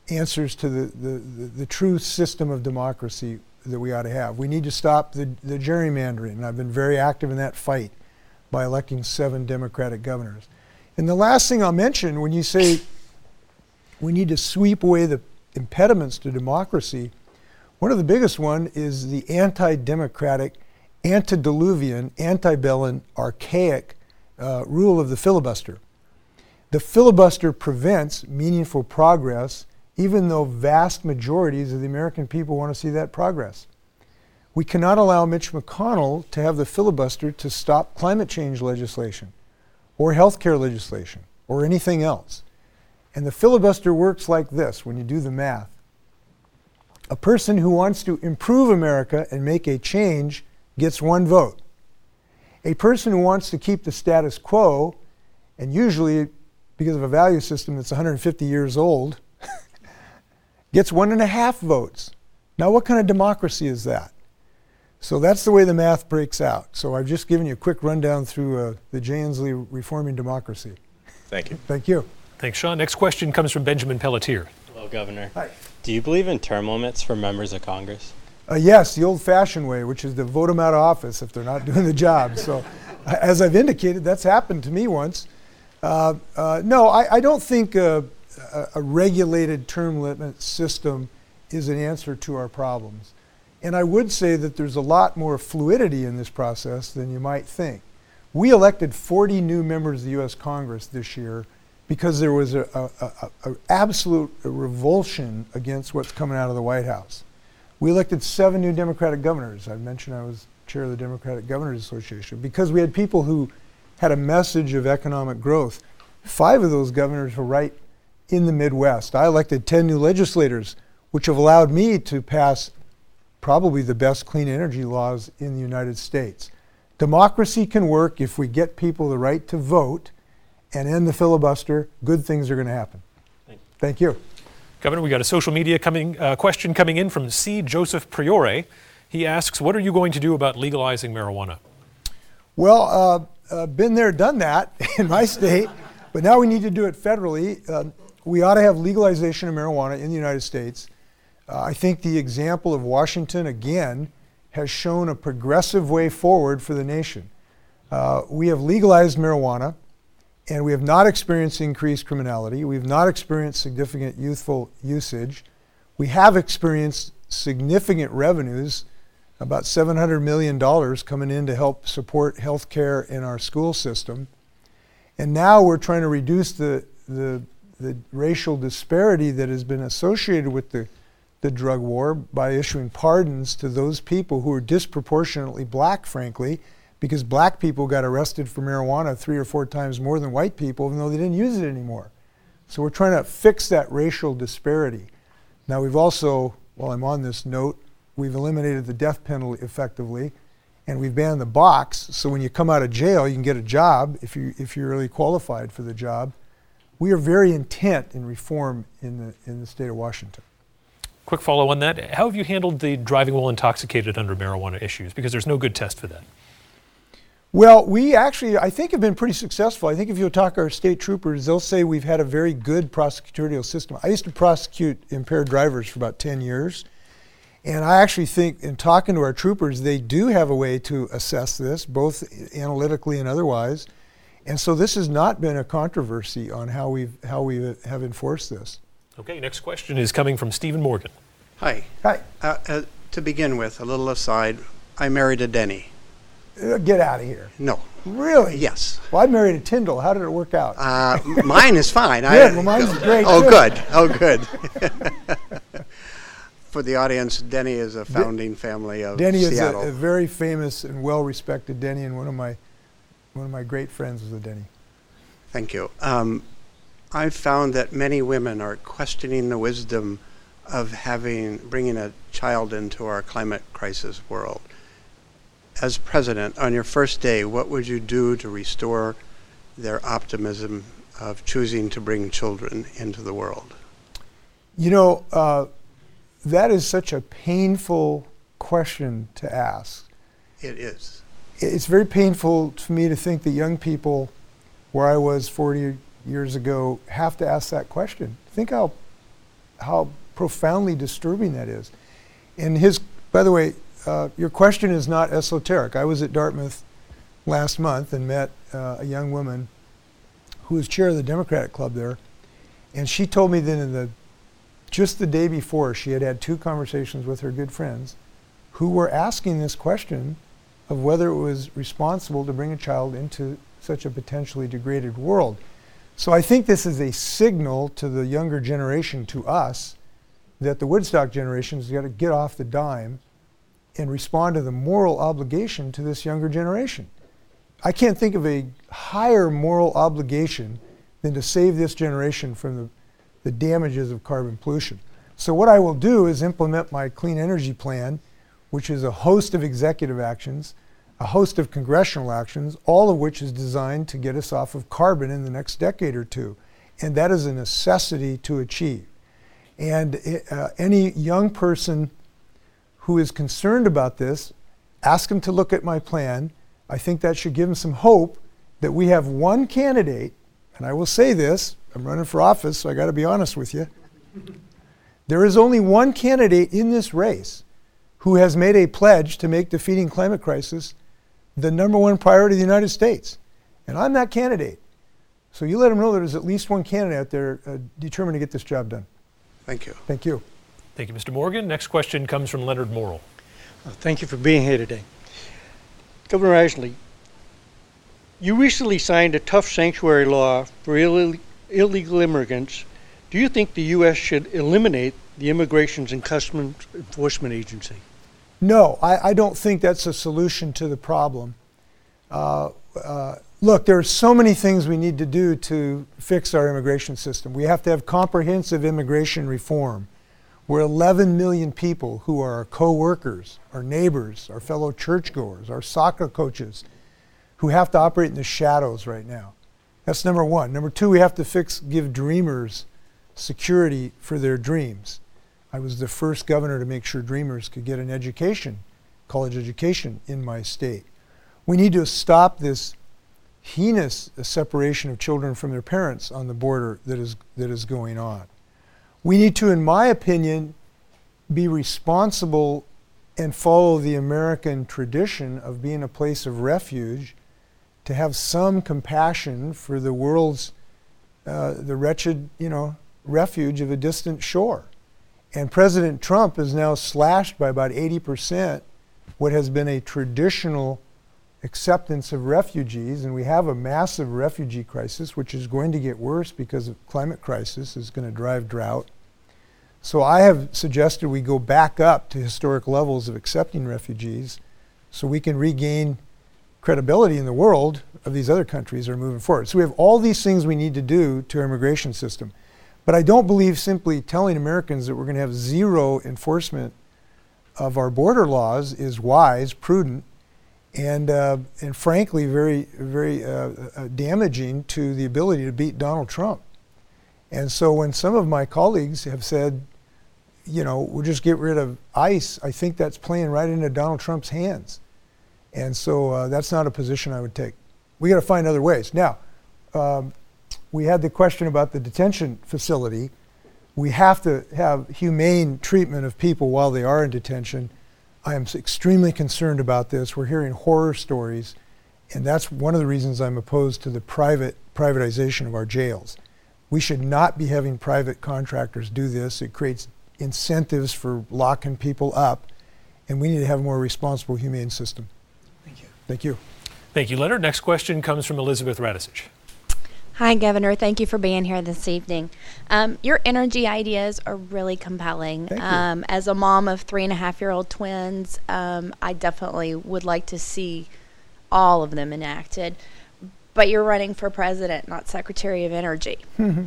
answers to the, the, the, the true system of democracy that we ought to have. We need to stop the, the gerrymandering, and I've been very active in that fight by electing seven Democratic governors. And the last thing I'll mention, when you say we need to sweep away the impediments to democracy, one of the biggest one is the anti-democratic, antediluvian, antebellum, archaic uh, rule of the filibuster. The filibuster prevents meaningful progress, even though vast majorities of the American people want to see that progress. We cannot allow Mitch McConnell to have the filibuster to stop climate change legislation, or health care legislation, or anything else. And the filibuster works like this when you do the math. A person who wants to improve America and make a change gets one vote. A person who wants to keep the status quo, and usually because of a value system that's one hundred fifty years old, gets one and a half votes. Now, what kind of democracy is that? So that's the way the math breaks out. So I've just given you a quick rundown through uh, the Jay Inslee Reforming Democracy. Thank you. Thank you. Thanks, Sean. Next question comes from Benjamin Pelletier. Hello, Governor. Hi. Do you believe in term limits for members of Congress? Uh, yes, the old-fashioned way, which is to vote them out of office if they're not doing the job. So, as I've indicated, that's happened to me once. Uh, uh, no, I, I don't think uh, a, a regulated term limit system is an answer to our problems. And I would say that there's a lot more fluidity in this process than you might think. We elected forty new members of the U S Congress this year, because there was an a, a, a absolute revulsion against what's coming out of the White House. We elected seven new Democratic governors. I mentioned I was chair of the Democratic Governors Association, because we had people who had a message of economic growth. Five of those governors were right in the Midwest. I elected ten new legislators, which have allowed me to pass probably the best clean energy laws in the United States. Democracy can work if we get people the right to vote and end the filibuster. Good things are going to happen. Thank you. Thank you. Governor, we got a social media coming uh, question coming in from C. Joseph Priore. He asks, what are you going to do about legalizing marijuana? Well, uh, uh, been there, done that in my state, but now we need to do it federally. Uh, we ought to have legalization of marijuana in the United States. Uh, I think the example of Washington, again, has shown a progressive way forward for the nation. Uh, we have legalized marijuana, and we have not experienced increased criminality. We've not experienced significant youthful usage. We have experienced significant revenues, about seven hundred million dollars coming in to help support health care in our school system. And now we're trying to reduce the, the, the racial disparity that has been associated with the, the drug war by issuing pardons to those people who are disproportionately black, frankly, because black people got arrested for marijuana three or four times more than white people, even though they didn't use it anymore. So we're trying to fix that racial disparity. Now we've also, while I'm on this note, we've eliminated the death penalty effectively, and we've banned the box, so when you come out of jail, you can get a job if you, if you're really qualified for the job. We are very intent in reform in the, in the state of Washington. Quick follow on that. How have you handled the driving while intoxicated under marijuana issues? Because there's no good test for that. Well, we actually, I think, have been pretty successful. I think if you talk to our state troopers, they'll say we've had a very good prosecutorial system. I used to prosecute impaired drivers for about ten years. And I actually think, in talking to our troopers, they do have a way to assess this, both analytically and otherwise. And so this has not been a controversy on how we've, how we have enforced this. Okay, next question is coming from Stephen Morgan. Hi. Hi. Uh, uh, to begin with, a little aside, I married a Denny. Uh, get out of here. No. Really? Yes. Well, I married a Tyndall. How did it work out? Uh, mine is fine. Good. I, well, mine's uh, great. Oh, good. Oh, good. For the audience, Denny is a founding family of Denny Seattle. Denny is a, a very famous and well-respected Denny, and one of my one of my great friends was a Denny. Thank you. Um, I've found that many women are questioning the wisdom of having bringing a child into our climate crisis world. As president, on your first day, what would you do to restore their optimism of choosing to bring children into the world? You know, uh, that is such a painful question to ask. It is. It's very painful to me to think that young people, where I was forty years ago, have to ask that question. Think how how profoundly disturbing that is. And his, by the way, uh, your question is not esoteric. I was at Dartmouth last month and met uh, a young woman who was chair of the Democratic Club there, and she told me that in the just the day before, she had had two conversations with her good friends who were asking this question of whether it was responsible to bring a child into such a potentially degraded world. So I think this is a signal to the younger generation, to us, that the Woodstock generation has got to get off the dime and respond to the moral obligation to this younger generation. I can't think of a higher moral obligation than to save this generation from the, the damages of carbon pollution. So what I will do is implement my clean energy plan, which is a host of executive actions, a host of congressional actions, all of which is designed to get us off of carbon in the next decade or two. And that is a necessity to achieve. And uh, any young person who is concerned about this, ask them to look at my plan. I think that should give them some hope that we have one candidate, and I will say this, I'm running for office, so I gotta be honest with you. There is only one candidate in this race who has made a pledge to make defeating climate crisis the number one priority of the United States. And I'm that candidate. So you let them know there's at least one candidate out there uh, determined to get this job done. Thank you. Thank you. Thank you, Mister Morgan. Next question comes from Leonard Morrill. Uh, thank you for being here today. Governor Inslee, you recently signed a tough sanctuary law for Ill- illegal immigrants. Do you think the U S should eliminate the Immigration and Customs Enforcement Agency? No, I, I don't think that's a solution to the problem. Uh, uh, look, there are so many things we need to do to fix our immigration system. We have to have comprehensive immigration reform, where eleven million people who are our co-workers, our neighbors, our fellow churchgoers, our soccer coaches, who have to operate in the shadows right now. That's number one. Number two, we have to fix, give dreamers security for their dreams. I was the first governor to make sure dreamers could get an education, college education, in my state. We need to stop this heinous separation of children from their parents on the border that is that is going on. We need to, in my opinion, be responsible and follow the American tradition of being a place of refuge, to have some compassion for the world's, uh, the wretched, you know, refuge of a distant shore. And President Trump has now slashed by about eighty percent what has been a traditional acceptance of refugees, and we have a massive refugee crisis, which is going to get worse because of climate crisis is going to drive drought. So I have suggested we go back up to historic levels of accepting refugees so we can regain credibility in the world of these other countries that are moving forward. So we have all these things we need to do to our immigration system. But I don't believe simply telling Americans that we're going to have zero enforcement of our border laws is wise, prudent, and uh, and frankly very, very uh, uh, damaging to the ability to beat Donald Trump. And so when some of my colleagues have said, you know, we'll just get rid of ICE, I think that's playing right into Donald Trump's hands. And so uh, that's not a position I would take. We got to find other ways. Now, um, we had the question about the detention facility. We have to have humane treatment of people while they are in detention. I am extremely concerned about this. We're hearing horror stories, and that's one of the reasons I'm opposed to the private privatization of our jails. We should not be having private contractors do this. It creates incentives for locking people up, and we need to have a more responsible, humane system. Thank you. Thank you. Thank you, Leonard. Next question comes from Elizabeth Radisich. Hi, Governor. Thank you for being here this evening. Um, your energy ideas are really compelling. Thank you. Um, as a mom of three and a half year old twins, um, I definitely would like to see all of them enacted. But you're running for president, not Secretary of Energy. Mm-hmm.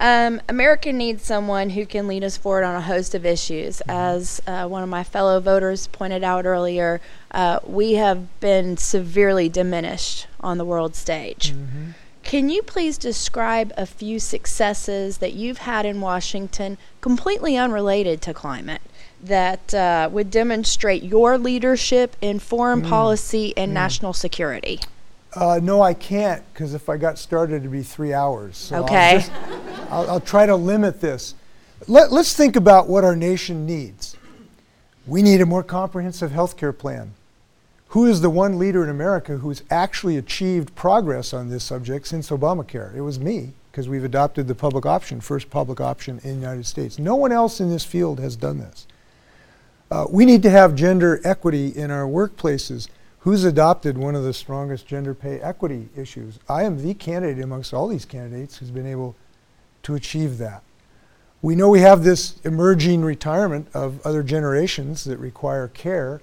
Um, America needs someone who can lead us forward on a host of issues. As uh, one of my fellow voters pointed out earlier, uh, we have been severely diminished on the world stage. Mm-hmm. Can you please describe a few successes that you've had in Washington, completely unrelated to climate, that uh, would demonstrate your leadership in foreign mm. policy and mm. national security? Uh, no, I can't, because if I got started, it'd be three hours. So okay. I'll, just, I'll, I'll try to limit this. Let, let's think about what our nation needs. We need a more comprehensive health care plan. Who is the one leader in America who's actually achieved progress on this subject since Obamacare? It was me, because we've adopted the public option, first public option in the United States. No one else in this field has done this. Uh, we need to have gender equity in our workplaces. Who's adopted one of the strongest gender pay equity issues? I am the candidate amongst all these candidates who's been able to achieve that. We know we have this emerging retirement of other generations that require care.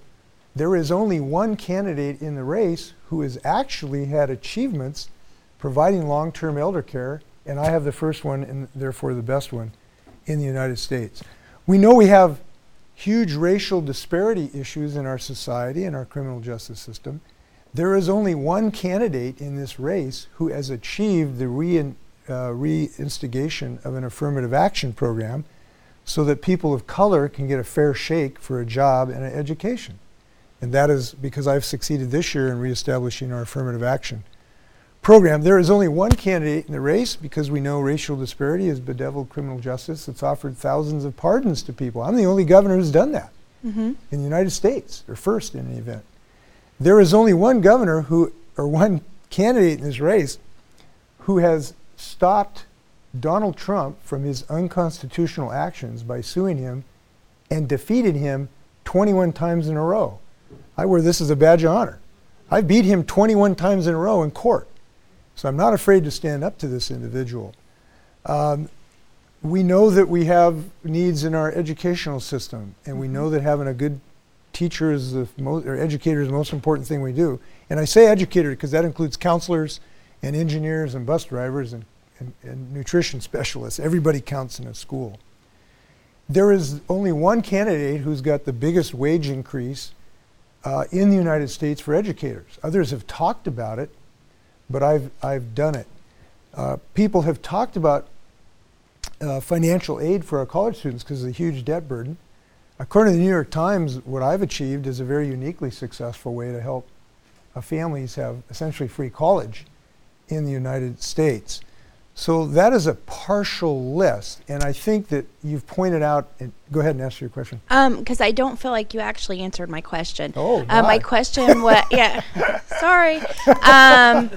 There is only one candidate in the race who has actually had achievements providing long-term elder care, and I have the first one and therefore the best one in the United States. We know we have huge racial disparity issues in our society and our criminal justice system. There is only one candidate in this race who has achieved the rein, uh, reinstigation of an affirmative action program so that people of color can get a fair shake for a job and an education. And that is because I've succeeded this year in reestablishing our affirmative action program. There is only one candidate in the race, because we know racial disparity has bedeviled criminal justice. It's offered thousands of pardons to people. I'm the only governor who's done that mm-hmm. in the United States, or first in any event. There is only one governor who, or one candidate in this race, who has stopped Donald Trump from his unconstitutional actions by suing him and defeated him twenty-one times in a row. I wear this as a badge of honor. I beat him twenty-one times in a row in court. So I'm not afraid to stand up to this individual. Um, we know that we have needs in our educational system, and mm-hmm. we know that having a good teacher is the most, or educator is the most important thing we do. And I say educator because that includes counselors and engineers and bus drivers and, and, and nutrition specialists. Everybody counts in a school. There is only one candidate who's got the biggest wage increase Uh, in the United States for educators. Others have talked about it, but I've I've done it. Uh, people have talked about uh, financial aid for our college students because of the huge debt burden. According to the New York Times, what I've achieved is a very uniquely successful way to help uh, families have essentially free college in the United States. So that is a partial list, and I think that you've pointed out, and go ahead and ask your question. Um, because I don't feel like you actually answered my question. Oh, uh, my question was, yeah, sorry. Um,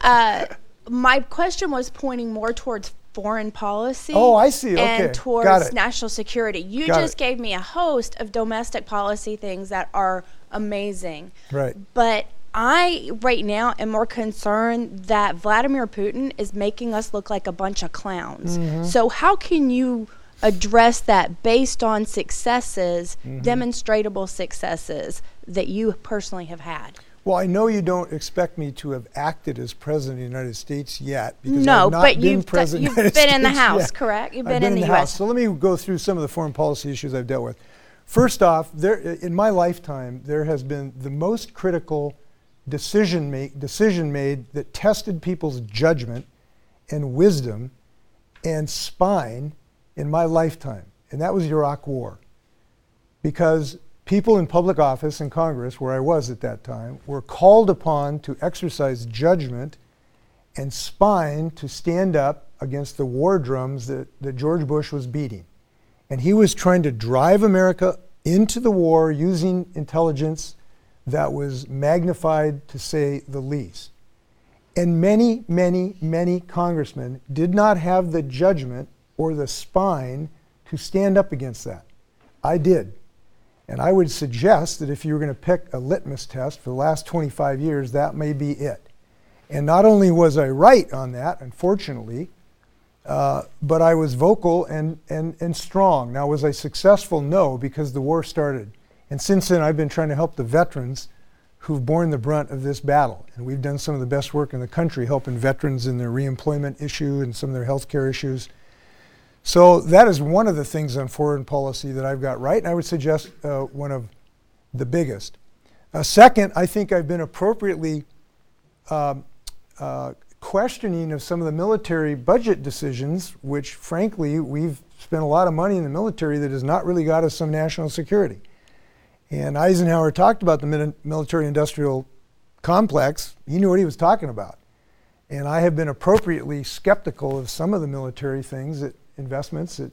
uh, my question was pointing more towards foreign policy. Oh, I see, okay. And towards national security. You Got just it. gave me a host of domestic policy things that are amazing. Right. But I, right now, am more concerned that Vladimir Putin is making us look like a bunch of clowns. Mm-hmm. So how can you address that based on successes, mm-hmm. demonstrable successes, that you personally have had? Well, I know you don't expect me to have acted as president of the United States yet. Because no, I've not but been you've, president you've been States in the House, yet. correct? You've been, been in, in the, the House. U S So let me go through some of the foreign policy issues I've dealt with. First off, there, in my lifetime, there has been the most critical Decision, make, decision made that tested people's judgment and wisdom and spine in my lifetime. and that was the Iraq War. Because people in public office in Congress, where I was at that time, were called upon to exercise judgment and spine to stand up against the war drums that, that George Bush was beating. And he was trying to drive America into the war using intelligence that was magnified, to say the least. And many, many, many congressmen did not have the judgment or the spine to stand up against that. I did. And I would suggest that if you were going to pick a litmus test for the last twenty-five years, that may be it. And not only was I right on that, unfortunately, uh, but I was vocal and, and, and strong. Now, was I successful? No, because the war started. And since then, I've been trying to help the veterans who've borne the brunt of this battle. And we've done some of the best work in the country helping veterans in their reemployment issue and some of their health care issues. So that is one of the things on foreign policy that I've got right, and I would suggest uh, one of the biggest. Uh, second, I think I've been appropriately um, uh, questioning of some of the military budget decisions, which frankly, we've spent a lot of money in the military that has not really got us some national security. And Eisenhower talked about the military-industrial complex. He knew what he was talking about. And I have been appropriately skeptical of some of the military things that investments that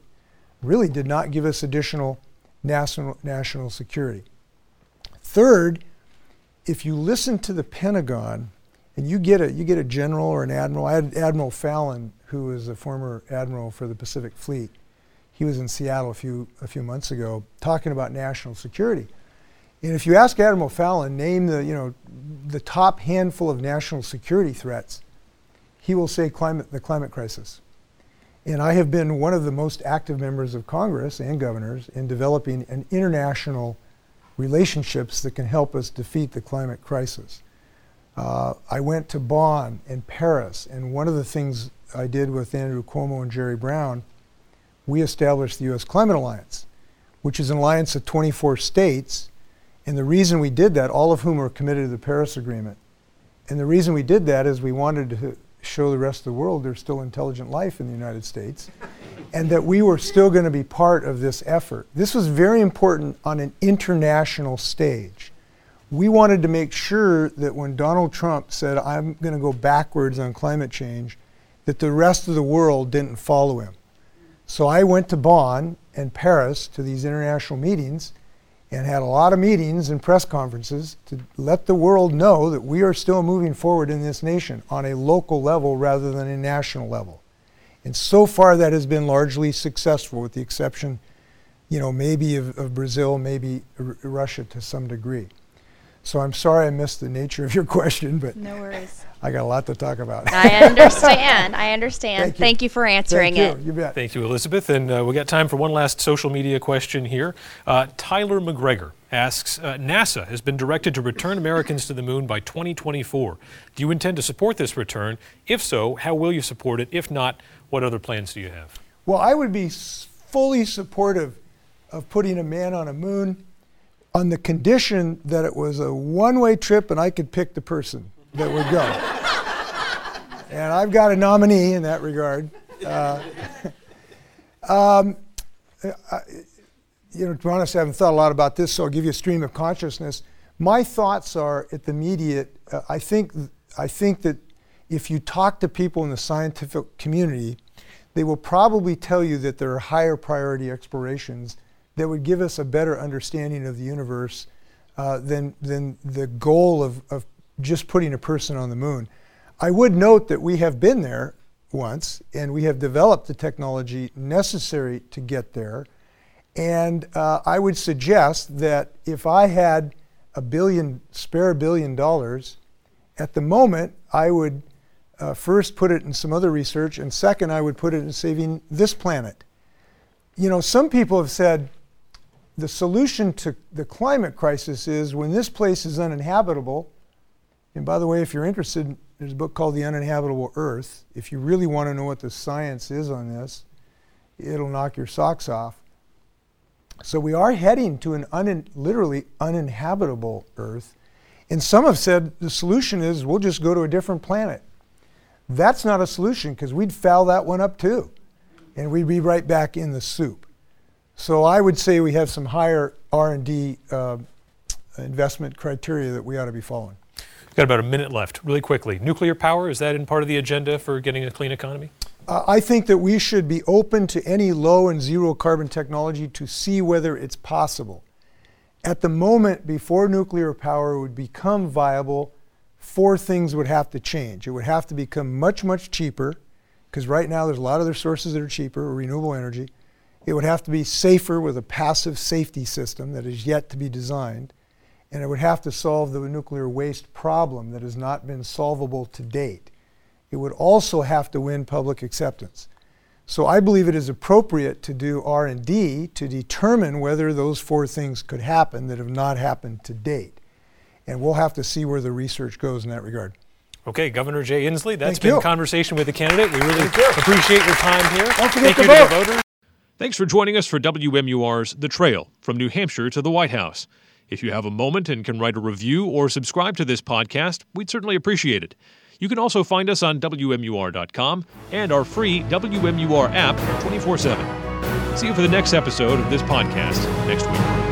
really did not give us additional national national security. Third, if you listen to the Pentagon and you get a you get a general or an admiral, I had Admiral Fallon, who was a former admiral for the Pacific Fleet. He was in Seattle a few a few months ago talking about national security. And if you ask Admiral Fallon, name the, you know, the top handful of national security threats, he will say climate, the climate crisis. And I have been one of the most active members of Congress and governors in developing an international relationships that can help us defeat the climate crisis. Uh, I went to Bonn and Paris, and one of the things I did with Andrew Cuomo and Jerry Brown, we established the U S Climate Alliance, which is an alliance of twenty-four states. And the reason we did that, all of whom are committed to the Paris Agreement, and the reason we did that is we wanted to show the rest of the world there's still intelligent life in the United States, and that we were still going to be part of this effort. This was very important on an international stage. We wanted to make sure that when Donald Trump said, I'm going to go backwards on climate change, that the rest of the world didn't follow him. So I went to Bonn and Paris to these international meetings and had a lot of meetings and press conferences to let the world know that we are still moving forward in this nation on a local level rather than a national level. And so far that has been largely successful, with the exception, you know, maybe of, of Brazil, maybe R- Russia to some degree. So I'm sorry I missed the nature of your question, but no worries. I got a lot to talk about. I understand. I understand. Thank you, Thank you for answering Thank you. it. You bet. Thank you, Elizabeth. And uh, we got time for one last social media question here. Uh, Tyler McGregor asks, uh, NASA has been directed to return Americans to the moon by twenty twenty-four. Do you intend to support this return? If so, how will you support it? If not, what other plans do you have? Well, I would be s- fully supportive of putting a man on a moon, on the condition that it was a one-way trip and I could pick the person that would go. And I've got a nominee in that regard. Uh, um, I, you know, to be honest, I haven't thought a lot about this, so I'll give you a stream of consciousness. My thoughts are at the immediate, uh, I think th- I think that if you talk to people in the scientific community, they will probably tell you that there are higher priority explorations that would give us a better understanding of the universe uh, than than the goal of, of just putting a person on the moon. I would note that we have been there once, and we have developed the technology necessary to get there. And uh, I would suggest that if I had a billion, spare billion dollars, at the moment, I would uh, first put it in some other research, and second, I would put it in saving this planet. You know, some people have said, the solution to the climate crisis is when this place is uninhabitable, and by the way, if you're interested, there's a book called The Uninhabitable Earth. If you really want to know what the science is on this, it'll knock your socks off. So we are heading to an un- literally uninhabitable Earth. And some have said the solution is we'll just go to a different planet. That's not a solution because we'd foul that one up too. And we'd be right back in the soup. So I would say we have some higher R and D uh, investment criteria that we ought to be following. We've got about a minute left. Really quickly, nuclear power, is that in part of the agenda for getting a clean economy? Uh, I think that we should be open to any low and zero carbon technology to see whether it's possible. At the moment, before nuclear power would become viable, four things would have to change. It would have to become much, much cheaper, because right now there's a lot of other sources that are cheaper, renewable energy. It would have to be safer with a passive safety system that is yet to be designed. And it would have to solve the nuclear waste problem that has not been solvable to date. It would also have to win public acceptance. So I believe it is appropriate to do R and D to determine whether those four things could happen that have not happened to date. And we'll have to see where the research goes in that regard. Okay, Governor Jay Inslee, that's Thank been you. Conversation with the candidate. We really you. appreciate your time here. Don't forget Thank to you vote. To the voters. Thanks for joining us for W M U R's The Trail, from New Hampshire to the White House. If you have a moment and can write a review or subscribe to this podcast, we'd certainly appreciate it. You can also find us on W M U R dot com and our free W M U R app twenty-four seven. See you for the next episode of this podcast next week.